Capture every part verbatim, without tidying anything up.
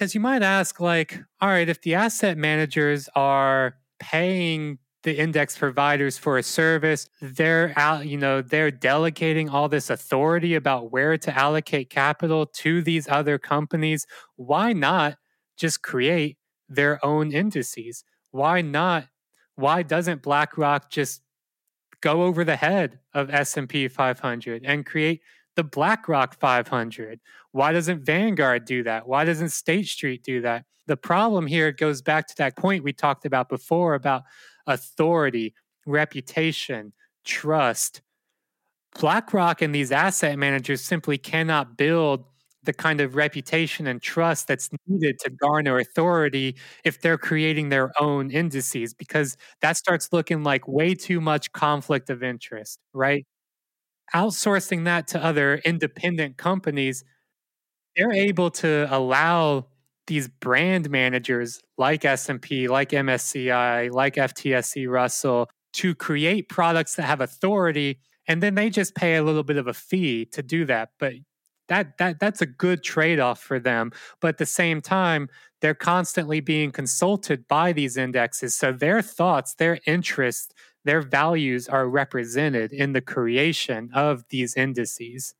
Because you might ask, like, all right, if the asset managers are paying the index providers for a service, they're out, you know, they're delegating all this authority about where to allocate capital to these other companies. Why not just create their own indices? Why not? Why doesn't BlackRock just go over the head of S and P five hundred and create the BlackRock five hundred? Why doesn't Vanguard do that? Why doesn't State Street do that? The problem here goes back to that point we talked about before about authority, reputation, trust. BlackRock and these asset managers simply cannot build the kind of reputation and trust that's needed to garner authority if they're creating their own indices, because that starts looking like way too much conflict of interest, right? Outsourcing that to other independent companies, they're able to allow these brand managers like S and P, like M S C I, like F T S E Russell to create products that have authority, and then they just pay a little bit of a fee to do that. But that that that's a good trade-off for them. But at the same time, they're constantly being consulted by these indexes. So their thoughts, their interests, their values are represented in the creation of these indices.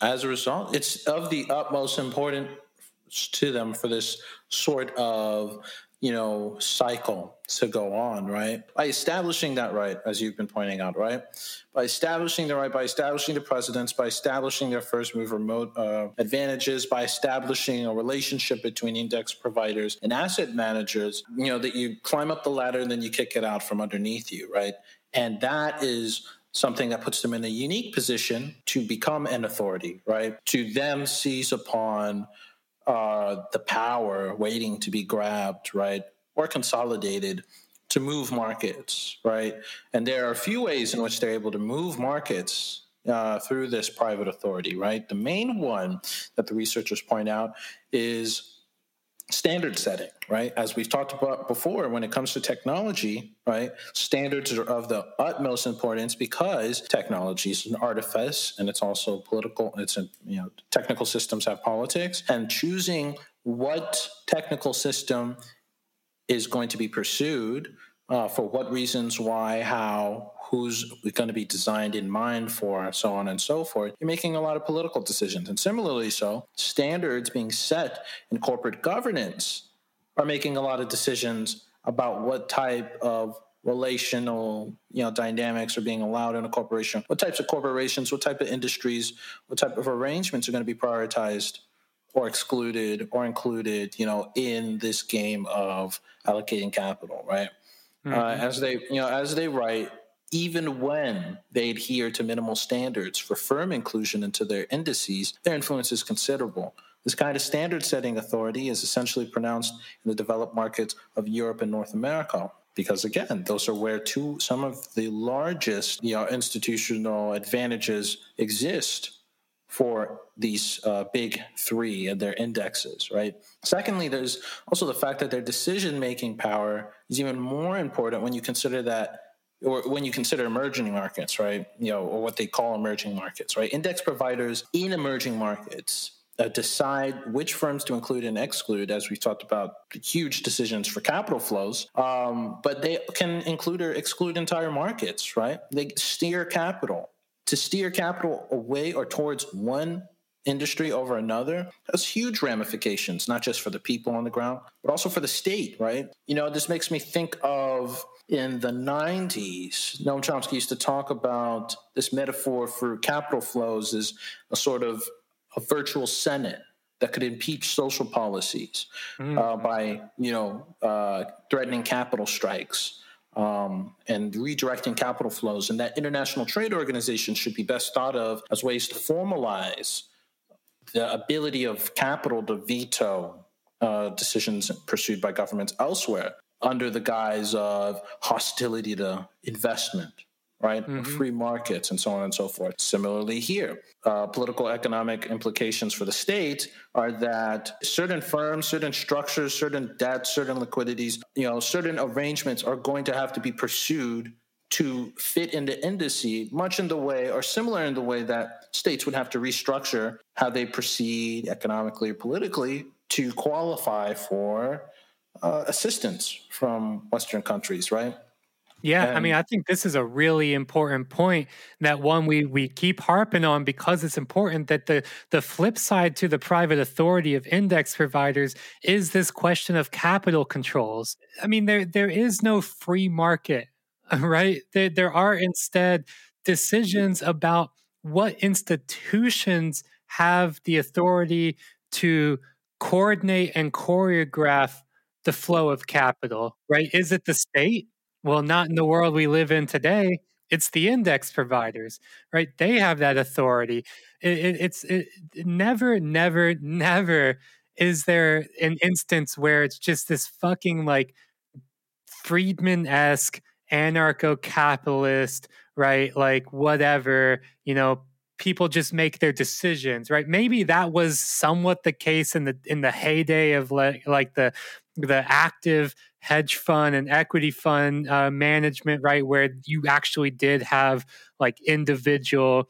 As a result, it's of the utmost importance to them for this sort of, you know, cycle to go on, right? By establishing that right, as you've been pointing out, right? By establishing the right, by establishing the precedents, by establishing their first mover remote, uh, advantages, by establishing a relationship between index providers and asset managers, you know, that you climb up the ladder and then you kick it out from underneath you, right? And that is something that puts them in a unique position to become an authority, right? To them seize upon Uh, the power waiting to be grabbed, right, or consolidated to move markets, right? And there are a few ways in which they're able to move markets uh, through this private authority, right? The main one that the researchers point out is standard setting, right? As we've talked about before, when it comes to technology, right, standards are of the utmost importance because technology is an artifice, and it's also political. It's a, you know, technical systems have politics, and choosing what technical system is going to be pursued uh, for what reasons, why, how, who's going to be designed in mind for, so on and so forth, you're making a lot of political decisions. And similarly so, standards being set in corporate governance are making a lot of decisions about what type of relational, you know, dynamics are being allowed in a corporation, what types of corporations, what type of industries, what type of arrangements are going to be prioritized or excluded or included, you know, in this game of allocating capital, right? Mm-hmm. Uh, as they, you know, as they write, even when they adhere to minimal standards for firm inclusion into their indices, their influence is considerable. This kind of standard-setting authority is essentially pronounced in the developed markets of Europe and North America, because, again, those are where two, some of the largest, you know, institutional advantages exist for these uh, big three and their indexes, right? Secondly, there's also the fact that their decision-making power is even more important when you consider that or when you consider emerging markets, right, you know, or what they call emerging markets, right? Index providers in emerging markets uh, decide which firms to include and exclude, as we've talked about, huge decisions for capital flows, um, but they can include or exclude entire markets, right? They steer capital. To steer capital away or towards one industry over another has huge ramifications, not just for the people on the ground, but also for the state, right? You know, this makes me think of in the nineties, Noam Chomsky used to talk about this metaphor for capital flows as a sort of a virtual Senate that could impeach social policies mm. uh, by, you know, uh, threatening capital strikes um, and redirecting capital flows. And that international trade organizations should be best thought of as ways to formalize the ability of capital to veto uh, decisions pursued by governments elsewhere under the guise of hostility to investment, right? Mm-hmm. Free markets and so on and so forth. Similarly here, uh, political economic implications for the state are that certain firms, certain structures, certain debts, certain liquidities, you know, certain arrangements are going to have to be pursued to fit into indices, much in the way or similar in the way that states would have to restructure how they proceed economically or politically to qualify for uh, assistance from Western countries, right? Yeah, and, I mean, I think this is a really important point, that one we we keep harping on because it's important, that the the flip side to the private authority of index providers is this question of capital controls. I mean, there there is no free market, right? There, there are instead decisions about what institutions have the authority to coordinate and choreograph the flow of capital, right? Is it the state? Well, not in the world we live in today. It's the index providers, right? They have that authority. It, it, it's it, never, never, never is there an instance where it's just this fucking like Friedman-esque anarcho-capitalist, right? Like whatever, you know, people just make their decisions, right? Maybe that was somewhat the case in the in the heyday of like, like the the active hedge fund and equity fund uh, management, right? Where you actually did have like individual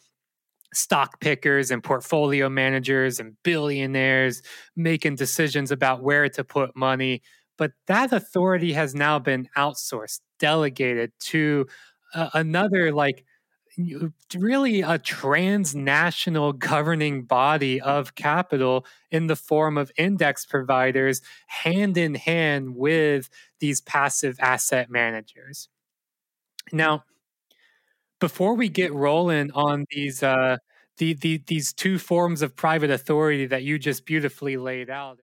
stock pickers and portfolio managers and billionaires making decisions about where to put money. But that authority has now been outsourced, delegated to uh, another like really a transnational governing body of capital in the form of index providers, hand in hand with these passive asset managers. Now, before we get rolling on these uh, the, the, these two forms of private authority that you just beautifully laid out,